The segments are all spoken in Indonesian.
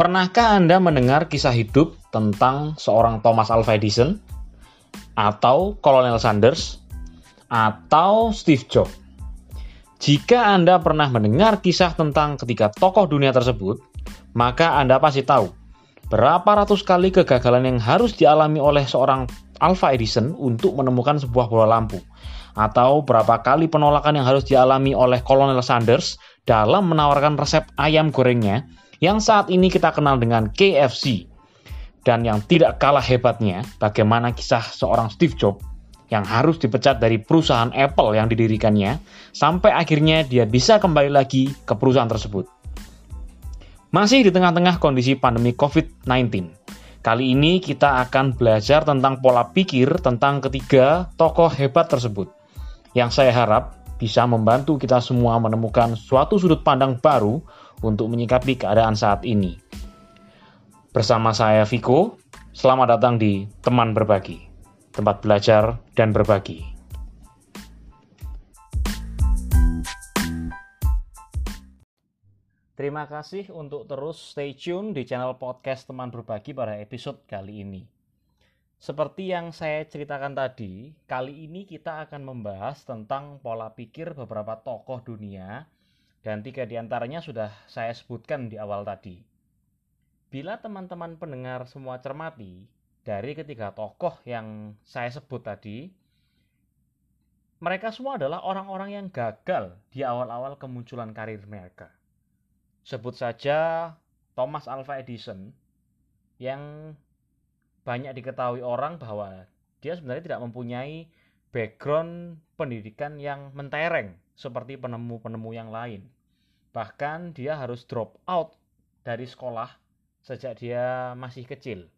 Pernahkah Anda mendengar kisah hidup tentang seorang Thomas Alva Edison, atau Colonel Sanders, atau Steve Jobs? Jika Anda pernah mendengar kisah tentang ketiga tokoh dunia tersebut, maka Anda pasti tahu berapa ratus kali kegagalan yang harus dialami oleh seorang Alva Edison untuk menemukan sebuah bola lampu, atau berapa kali penolakan yang harus dialami oleh Colonel Sanders dalam menawarkan resep ayam gorengnya yang saat ini kita kenal dengan KFC. Dan yang tidak kalah hebatnya, bagaimana kisah seorang Steve Jobs yang harus dipecat dari perusahaan Apple yang didirikannya, sampai akhirnya dia bisa kembali lagi ke perusahaan tersebut. Masih di tengah-tengah kondisi pandemi COVID-19, kali ini kita akan belajar tentang pola pikir tentang ketiga tokoh hebat tersebut, yang saya harap bisa membantu kita semua menemukan suatu sudut pandang baru untuk menyikapi keadaan saat ini. Bersama saya Viko, selamat datang di Teman Berbagi, tempat belajar dan berbagi. Terima kasih untuk terus stay tune di channel podcast Teman Berbagi pada episode kali ini. Seperti yang saya ceritakan tadi, kali ini kita akan membahas tentang pola pikir beberapa tokoh dunia, dan 3 diantaranya sudah saya sebutkan di awal tadi. Bila teman-teman pendengar semua cermati, dari ketiga tokoh yang saya sebut tadi, mereka semua adalah orang-orang yang gagal di awal-awal kemunculan karir mereka. Sebut saja Thomas Alva Edison, yang banyak diketahui orang bahwa dia sebenarnya tidak mempunyai background pendidikan yang mentereng seperti penemu-penemu yang lain. Bahkan dia harus drop out dari sekolah sejak dia masih kecil,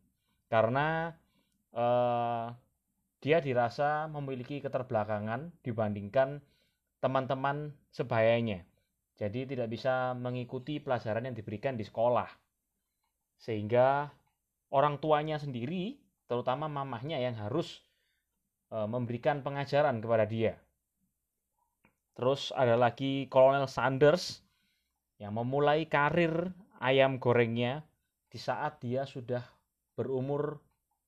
karena dia dirasa memiliki keterbelakangan dibandingkan teman-teman sebayanya. Jadi tidak bisa mengikuti pelajaran yang diberikan di sekolah. Sehingga orang tuanya sendiri, terutama mamahnya, yang harus memberikan pengajaran kepada dia. Terus ada lagi Colonel Sanders yang memulai karir ayam gorengnya di saat dia sudah berumur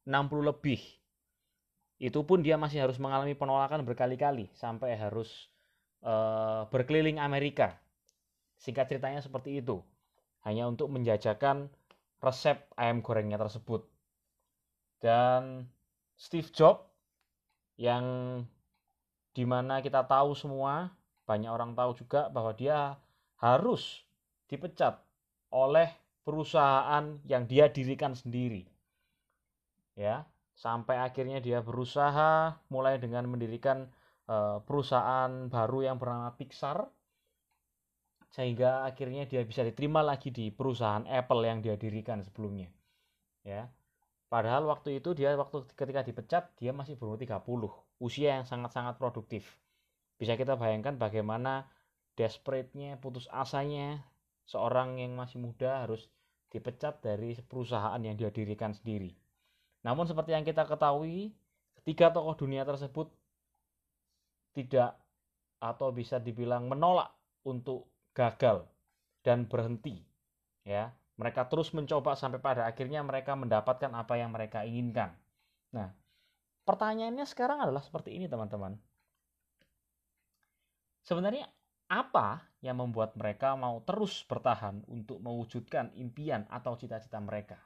60 lebih. Itu pun dia masih harus mengalami penolakan berkali-kali sampai harus berkeliling Amerika. Singkat ceritanya seperti itu, hanya untuk menjajakan resep ayam gorengnya tersebut. Dan Steve Jobs, yang dimana kita tahu semua, banyak orang tahu juga bahwa dia harus dipecat oleh perusahaan yang dia dirikan sendiri, ya, sampai akhirnya dia berusaha mulai dengan mendirikan perusahaan baru yang bernama Pixar, sehingga akhirnya dia bisa diterima lagi di perusahaan Apple yang dia dirikan sebelumnya, ya. Padahal waktu itu ketika dipecat dia masih berumur 30, usia yang sangat-sangat produktif. Bisa kita bayangkan bagaimana desperate-nya, putus asanya seorang yang masih muda harus dipecat dari perusahaan yang dia dirikan sendiri. Namun seperti yang kita ketahui, ketiga tokoh dunia tersebut tidak, atau bisa dibilang menolak untuk gagal dan berhenti, ya. Mereka terus mencoba sampai pada akhirnya mereka mendapatkan apa yang mereka inginkan. Nah, pertanyaannya sekarang adalah seperti ini, teman-teman. Sebenarnya apa yang membuat mereka mau terus bertahan untuk mewujudkan impian atau cita-cita mereka?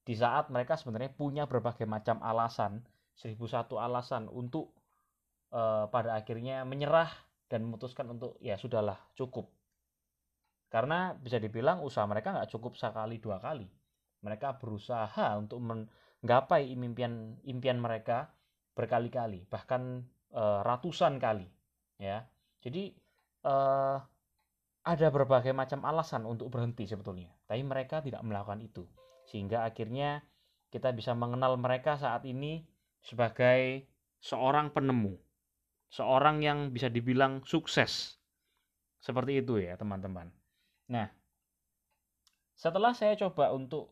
Di saat mereka sebenarnya punya berbagai macam alasan, 1001 alasan untuk pada akhirnya menyerah dan memutuskan untuk ya sudahlah, cukup. Karena bisa dibilang usaha mereka nggak cukup sekali dua kali. Mereka berusaha untuk menggapai impian mereka berkali-kali, bahkan ratusan kali, ya. Jadi ada berbagai macam alasan untuk berhenti sebetulnya, tapi mereka tidak melakukan itu, sehingga akhirnya kita bisa mengenal mereka saat ini sebagai seorang penemu, seorang yang bisa dibilang sukses, seperti itu ya teman-teman. Nah, setelah saya coba untuk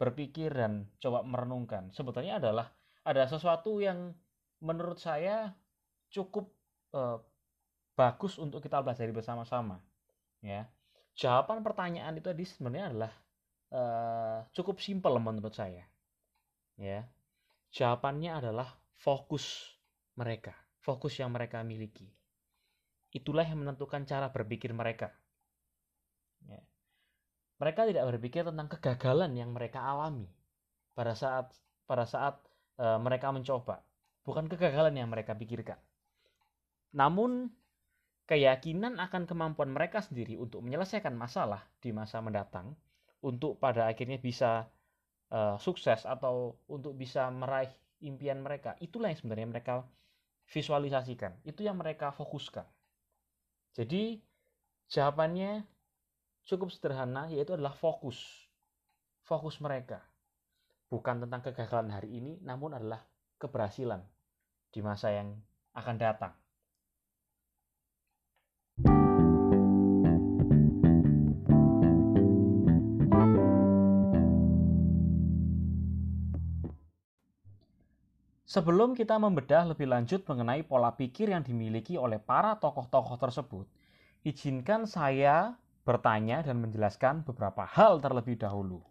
berpikir dan coba merenungkan, sebetulnya adalah ada sesuatu yang menurut saya cukup bagus untuk kita pelajari bersama-sama, ya. jawaban pertanyaan itu tadi sebenarnya adalah cukup simpel menurut saya. Ya. Jawabannya adalah fokus mereka, fokus yang mereka miliki. Itulah yang menentukan cara berpikir mereka. Ya. Mereka tidak berpikir tentang kegagalan yang mereka alami pada saat mereka mencoba. Bukan kegagalan yang mereka pikirkan. Namun, keyakinan akan kemampuan mereka sendiri untuk menyelesaikan masalah di masa mendatang, untuk pada akhirnya bisa sukses atau untuk bisa meraih impian mereka. Itulah yang sebenarnya mereka visualisasikan. Itu yang mereka fokuskan. Jadi, jawabannya cukup sederhana, yaitu adalah fokus. Fokus mereka. Bukan tentang kegagalan hari ini, namun adalah keberhasilan di masa yang akan datang. Sebelum kita membedah lebih lanjut mengenai pola pikir yang dimiliki oleh para tokoh-tokoh tersebut, izinkan saya bertanya dan menjelaskan beberapa hal terlebih dahulu.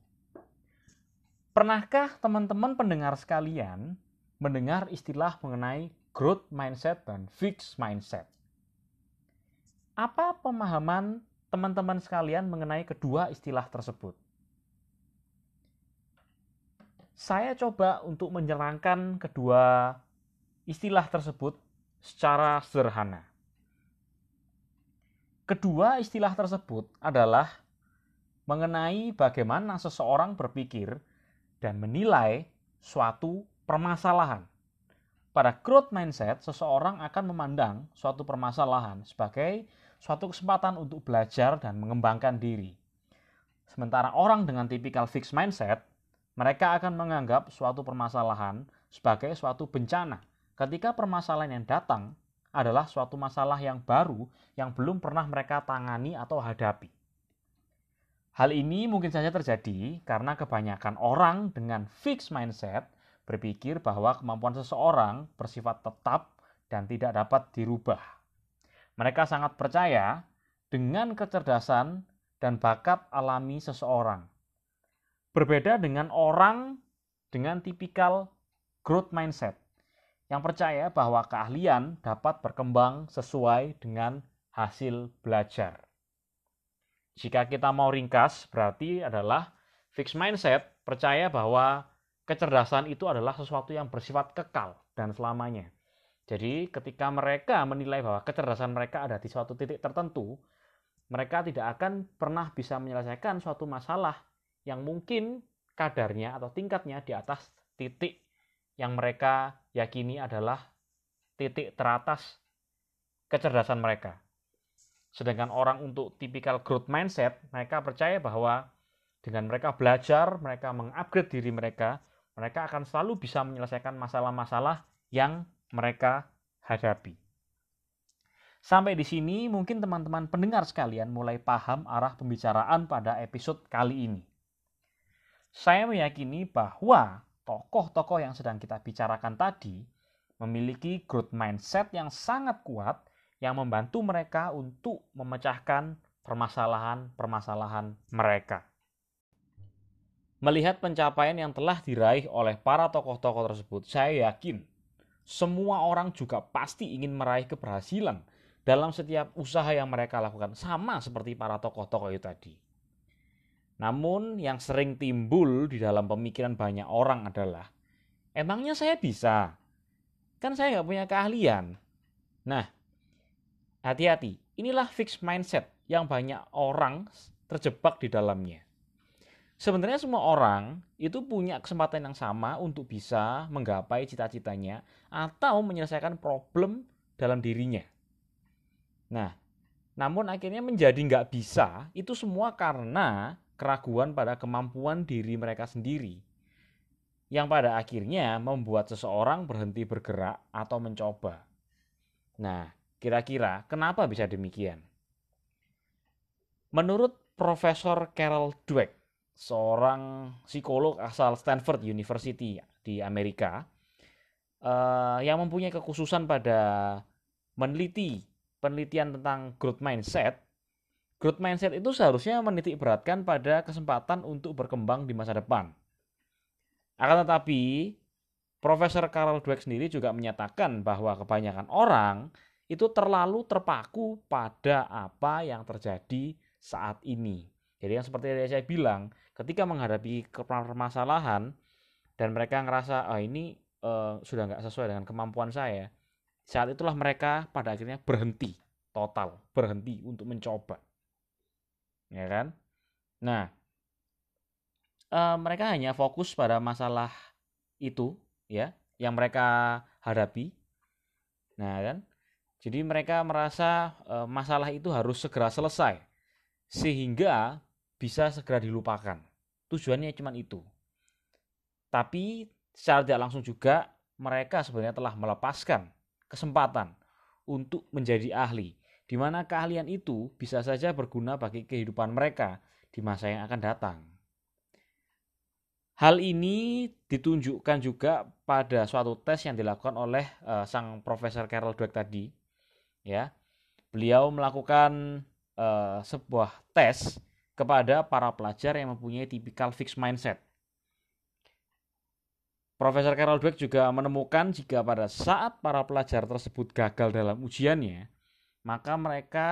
Pernahkah teman-teman pendengar sekalian mendengar istilah mengenai growth mindset dan fixed mindset? Apa pemahaman teman-teman sekalian mengenai kedua istilah tersebut? Saya coba untuk menyerangkan kedua istilah tersebut secara sederhana. Kedua istilah tersebut adalah mengenai bagaimana seseorang berpikir dan menilai suatu permasalahan. Pada growth mindset, seseorang akan memandang suatu permasalahan sebagai suatu kesempatan untuk belajar dan mengembangkan diri. Sementara orang dengan tipikal fixed mindset, mereka akan menganggap suatu permasalahan sebagai suatu bencana ketika permasalahan yang datang adalah suatu masalah yang baru yang belum pernah mereka tangani atau hadapi. Hal ini mungkin saja terjadi karena kebanyakan orang dengan fixed mindset berpikir bahwa kemampuan seseorang bersifat tetap dan tidak dapat dirubah. Mereka sangat percaya dengan kecerdasan dan bakat alami seseorang. Berbeda dengan orang dengan tipikal growth mindset yang percaya bahwa keahlian dapat berkembang sesuai dengan hasil belajar. Jika kita mau ringkas, berarti adalah fixed mindset percaya bahwa kecerdasan itu adalah sesuatu yang bersifat kekal dan selamanya. Jadi ketika mereka menilai bahwa kecerdasan mereka ada di suatu titik tertentu, mereka tidak akan pernah bisa menyelesaikan suatu masalah yang mungkin kadarnya atau tingkatnya di atas titik yang mereka yakini adalah titik teratas kecerdasan mereka. Sedangkan orang untuk tipikal growth mindset, mereka percaya bahwa dengan mereka belajar, mereka mengupgrade diri mereka, mereka akan selalu bisa menyelesaikan masalah-masalah yang mereka hadapi. Sampai di sini mungkin teman-teman pendengar sekalian mulai paham arah pembicaraan pada episode kali ini. Saya meyakini bahwa tokoh-tokoh yang sedang kita bicarakan tadi memiliki growth mindset yang sangat kuat yang membantu mereka untuk memecahkan permasalahan-permasalahan mereka. Melihat pencapaian yang telah diraih oleh para tokoh-tokoh tersebut, saya yakin semua orang juga pasti ingin meraih keberhasilan dalam setiap usaha yang mereka lakukan, sama seperti para tokoh-tokoh itu tadi. Namun yang sering timbul di dalam pemikiran banyak orang adalah, emangnya saya bisa? Kan saya nggak punya keahlian. Nah, hati-hati. Inilah fixed mindset yang banyak orang terjebak di dalamnya. Sebenarnya semua orang itu punya kesempatan yang sama untuk bisa menggapai cita-citanya atau menyelesaikan problem dalam dirinya. Nah, namun akhirnya menjadi nggak bisa itu semua karena keraguan pada kemampuan diri mereka sendiri yang pada akhirnya membuat seseorang berhenti bergerak atau mencoba. Nah, kira-kira kenapa bisa demikian? Menurut Profesor Carol Dweck, seorang psikolog asal Stanford University di Amerika, yang mempunyai kekhususan pada penelitian tentang growth mindset, Growth mindset itu seharusnya menitik beratkan pada kesempatan untuk berkembang di masa depan. Akan tetapi, Profesor Carol Dweck sendiri juga menyatakan bahwa kebanyakan orang itu terlalu terpaku pada apa yang terjadi saat ini. Jadi yang seperti yang saya bilang, ketika menghadapi permasalahan dan mereka ngerasa sudah nggak sesuai dengan kemampuan saya, saat itulah mereka pada akhirnya berhenti untuk mencoba. Ya kan? Nah, mereka hanya fokus pada masalah itu, ya, yang mereka hadapi. Nah, kan? Jadi mereka merasa masalah itu harus segera selesai, sehingga bisa segera dilupakan. Tujuannya cuma itu. Tapi secara tidak langsung juga mereka sebenarnya telah melepaskan kesempatan untuk menjadi ahli, di mana keahlian itu bisa saja berguna bagi kehidupan mereka di masa yang akan datang. Hal ini ditunjukkan juga pada suatu tes yang dilakukan oleh sang Profesor Carol Dweck tadi. Ya, beliau melakukan sebuah tes kepada para pelajar yang mempunyai tipikal fixed mindset. Profesor Carol Dweck juga menemukan jika pada saat para pelajar tersebut gagal dalam ujiannya, maka mereka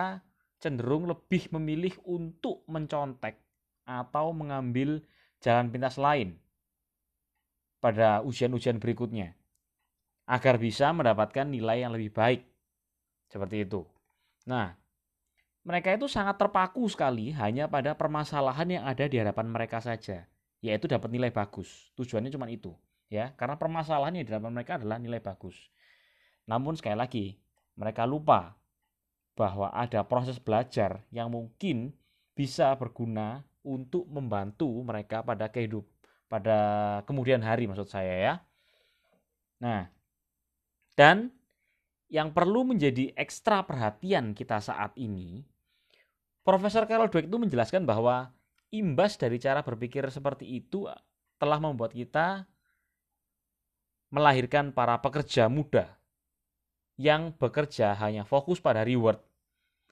cenderung lebih memilih untuk mencontek atau mengambil jalan pintas lain pada ujian-ujian berikutnya agar bisa mendapatkan nilai yang lebih baik. Seperti itu. Nah, mereka itu sangat terpaku sekali hanya pada permasalahan yang ada di hadapan mereka saja, yaitu dapat nilai bagus. Tujuannya cuma itu, ya, karena permasalahan yang di hadapan mereka adalah nilai bagus. Namun sekali lagi, mereka lupa bahwa ada proses belajar yang mungkin bisa berguna untuk membantu mereka pada kemudian hari, maksud saya, ya. Nah, dan yang perlu menjadi ekstra perhatian kita saat ini, Profesor Carol Dweck itu menjelaskan bahwa imbas dari cara berpikir seperti itu telah membuat kita melahirkan para pekerja muda yang bekerja hanya fokus pada reward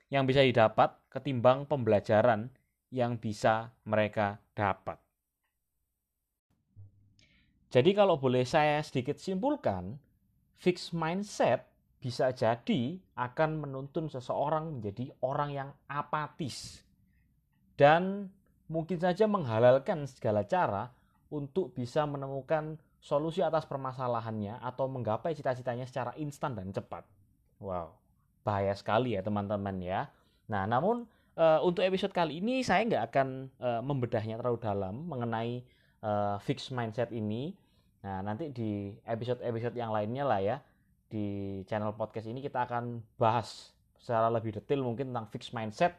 yang bisa didapat ketimbang pembelajaran yang bisa mereka dapat. Jadi kalau boleh saya sedikit simpulkan, fixed mindset bisa jadi akan menuntun seseorang menjadi orang yang apatis dan mungkin saja menghalalkan segala cara untuk bisa menemukan solusi atas permasalahannya atau menggapai cita-citanya secara instan dan cepat. Wow, bahaya sekali ya teman-teman ya. Nah, namun untuk episode kali ini saya nggak akan membedahnya terlalu dalam mengenai fixed mindset ini. Nah, nanti di episode-episode yang lainnya lah ya, di channel podcast ini kita akan bahas secara lebih detail mungkin tentang fixed mindset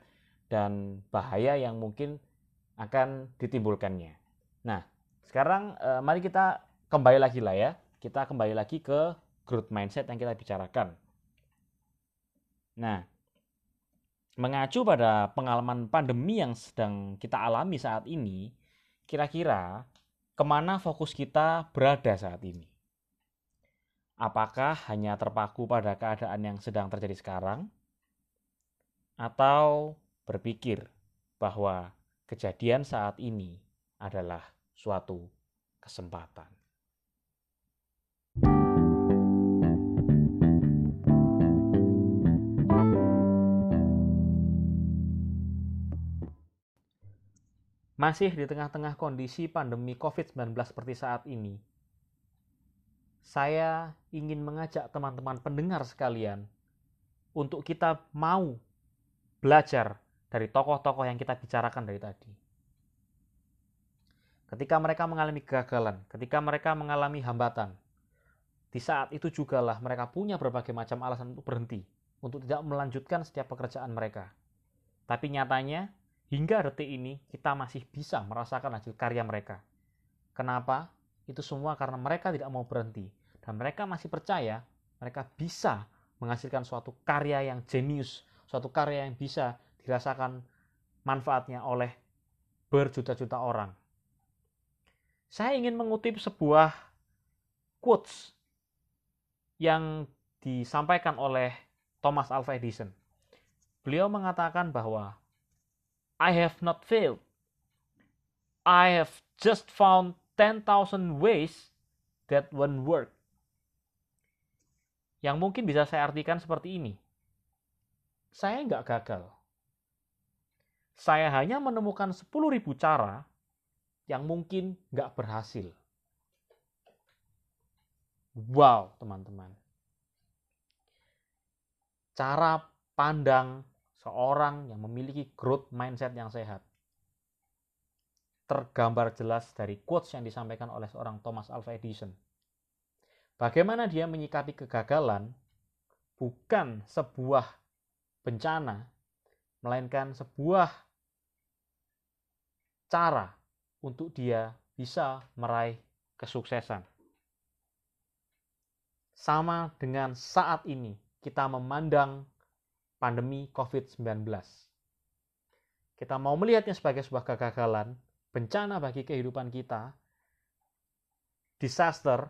dan bahaya yang mungkin akan ditimbulkannya. Nah, sekarang mari kita kembali lagi lah ya. Kita kembali lagi ke growth mindset yang kita bicarakan. Nah, mengacu pada pengalaman pandemi yang sedang kita alami saat ini, kira-kira kemana fokus kita berada saat ini? Apakah hanya terpaku pada keadaan yang sedang terjadi sekarang? Atau berpikir bahwa kejadian saat ini adalah suatu kesempatan? Masih di tengah-tengah kondisi pandemi COVID-19 seperti saat ini, saya ingin mengajak teman-teman pendengar sekalian untuk kita mau belajar dari tokoh-tokoh yang kita bicarakan dari tadi. Ketika mereka mengalami kegagalan, ketika mereka mengalami hambatan, di saat itu jugalah mereka punya berbagai macam alasan untuk berhenti, untuk tidak melanjutkan setiap pekerjaan mereka. Tapi nyatanya, hingga detik ini, kita masih bisa merasakan hasil karya mereka. Kenapa? Itu semua karena mereka tidak mau berhenti. Dan mereka masih percaya, mereka bisa menghasilkan suatu karya yang jenius, suatu karya yang bisa dirasakan manfaatnya oleh berjuta-juta orang. Saya ingin mengutip sebuah quotes yang disampaikan oleh Thomas Alva Edison. Beliau mengatakan bahwa I have not failed. I have just found 10,000 ways that won't work. Yang mungkin bisa saya artikan seperti ini. Saya nggak gagal. Saya hanya menemukan 10.000 cara yang mungkin nggak berhasil. Wow, teman-teman. Cara pandang seorang yang memiliki growth mindset yang sehat tergambar jelas dari quotes yang disampaikan oleh seorang Thomas Alva Edison. Bagaimana dia menyikapi kegagalan bukan sebuah bencana, melainkan sebuah cara untuk dia bisa meraih kesuksesan. Sama dengan saat ini kita memandang pandemi COVID-19. Kita mau melihatnya sebagai sebuah kegagalan, bencana bagi kehidupan kita, disaster,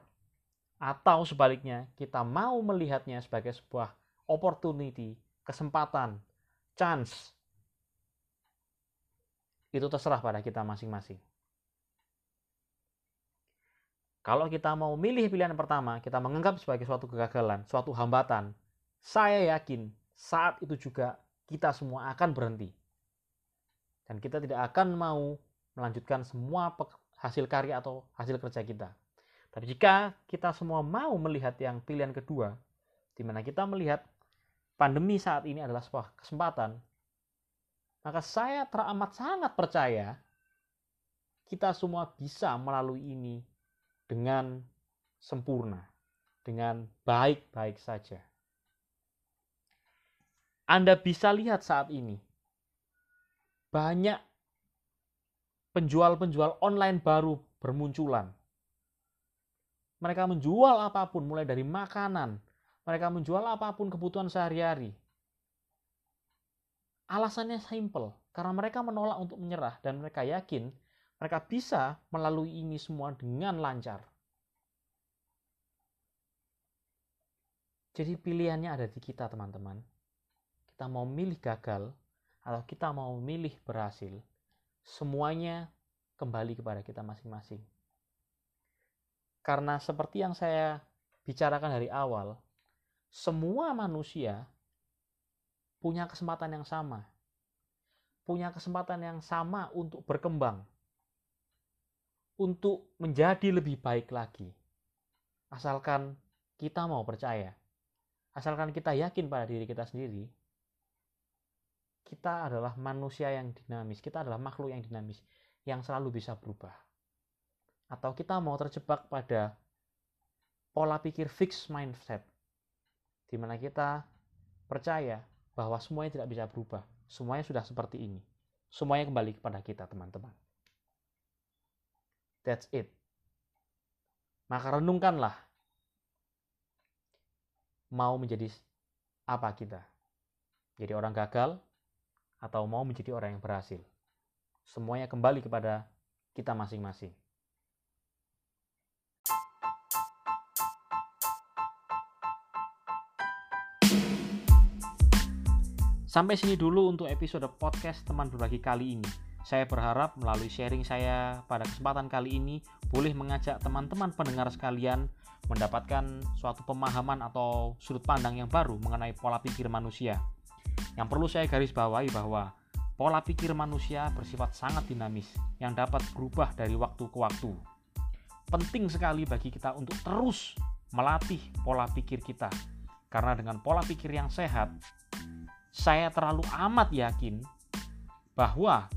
atau sebaliknya kita mau melihatnya sebagai sebuah opportunity, kesempatan, chance. Itu terserah pada kita masing-masing. Kalau kita mau milih pilihan pertama, kita menganggap sebagai suatu kegagalan, suatu hambatan, saya yakin saat itu juga kita semua akan berhenti. Dan kita tidak akan mau melanjutkan semua hasil karya atau hasil kerja kita. Tapi jika kita semua mau melihat yang pilihan kedua, di mana kita melihat pandemi saat ini adalah sebuah kesempatan, maka saya teramat sangat percaya kita semua bisa melalui ini dengan sempurna, dengan baik-baik saja. Anda bisa lihat saat ini, banyak penjual-penjual online baru bermunculan. Mereka menjual apapun, mulai dari makanan. Mereka menjual apapun kebutuhan sehari-hari. Alasannya simple, karena mereka menolak untuk menyerah dan mereka yakin mereka bisa melalui ini semua dengan lancar. Jadi pilihannya ada di kita, teman-teman. Kita mau milih gagal atau kita mau milih berhasil. Semuanya kembali kepada kita masing-masing. Karena seperti yang saya bicarakan dari awal, semua manusia punya kesempatan yang sama. Punya kesempatan yang sama untuk berkembang. Untuk menjadi lebih baik lagi. Asalkan kita mau percaya. Asalkan kita yakin pada diri kita sendiri, kita adalah manusia yang dinamis, kita adalah makhluk yang dinamis, yang selalu bisa berubah. Atau kita mau terjebak pada pola pikir fixed mindset, di mana kita percaya bahwa semuanya tidak bisa berubah, semuanya sudah seperti ini, semuanya kembali kepada kita, teman-teman. That's it. Maka renungkanlah, mau menjadi apa kita? Jadi orang gagal, atau mau menjadi orang yang berhasil. Semuanya kembali kepada kita masing-masing. Sampai sini dulu untuk episode podcast Teman Berbagi kali ini. Saya berharap melalui sharing saya pada kesempatan kali ini boleh mengajak teman-teman pendengar sekalian mendapatkan suatu pemahaman atau sudut pandang yang baru mengenai pola pikir manusia. Yang perlu saya garis bawahi bahwa pola pikir manusia bersifat sangat dinamis yang dapat berubah dari waktu ke waktu. Penting sekali bagi kita untuk terus melatih pola pikir kita. Karena dengan pola pikir yang sehat, saya terlalu amat yakin bahwa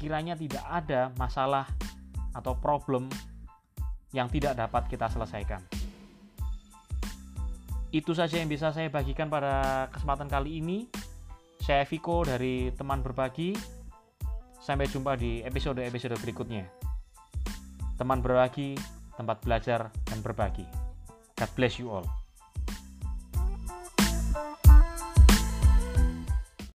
kiranya tidak ada masalah atau problem yang tidak dapat kita selesaikan. Itu saja yang bisa saya bagikan pada kesempatan kali ini. Saya Viko dari Teman Berbagi. Sampai jumpa di episode-episode berikutnya. Teman Berbagi, tempat belajar dan berbagi. God bless you all.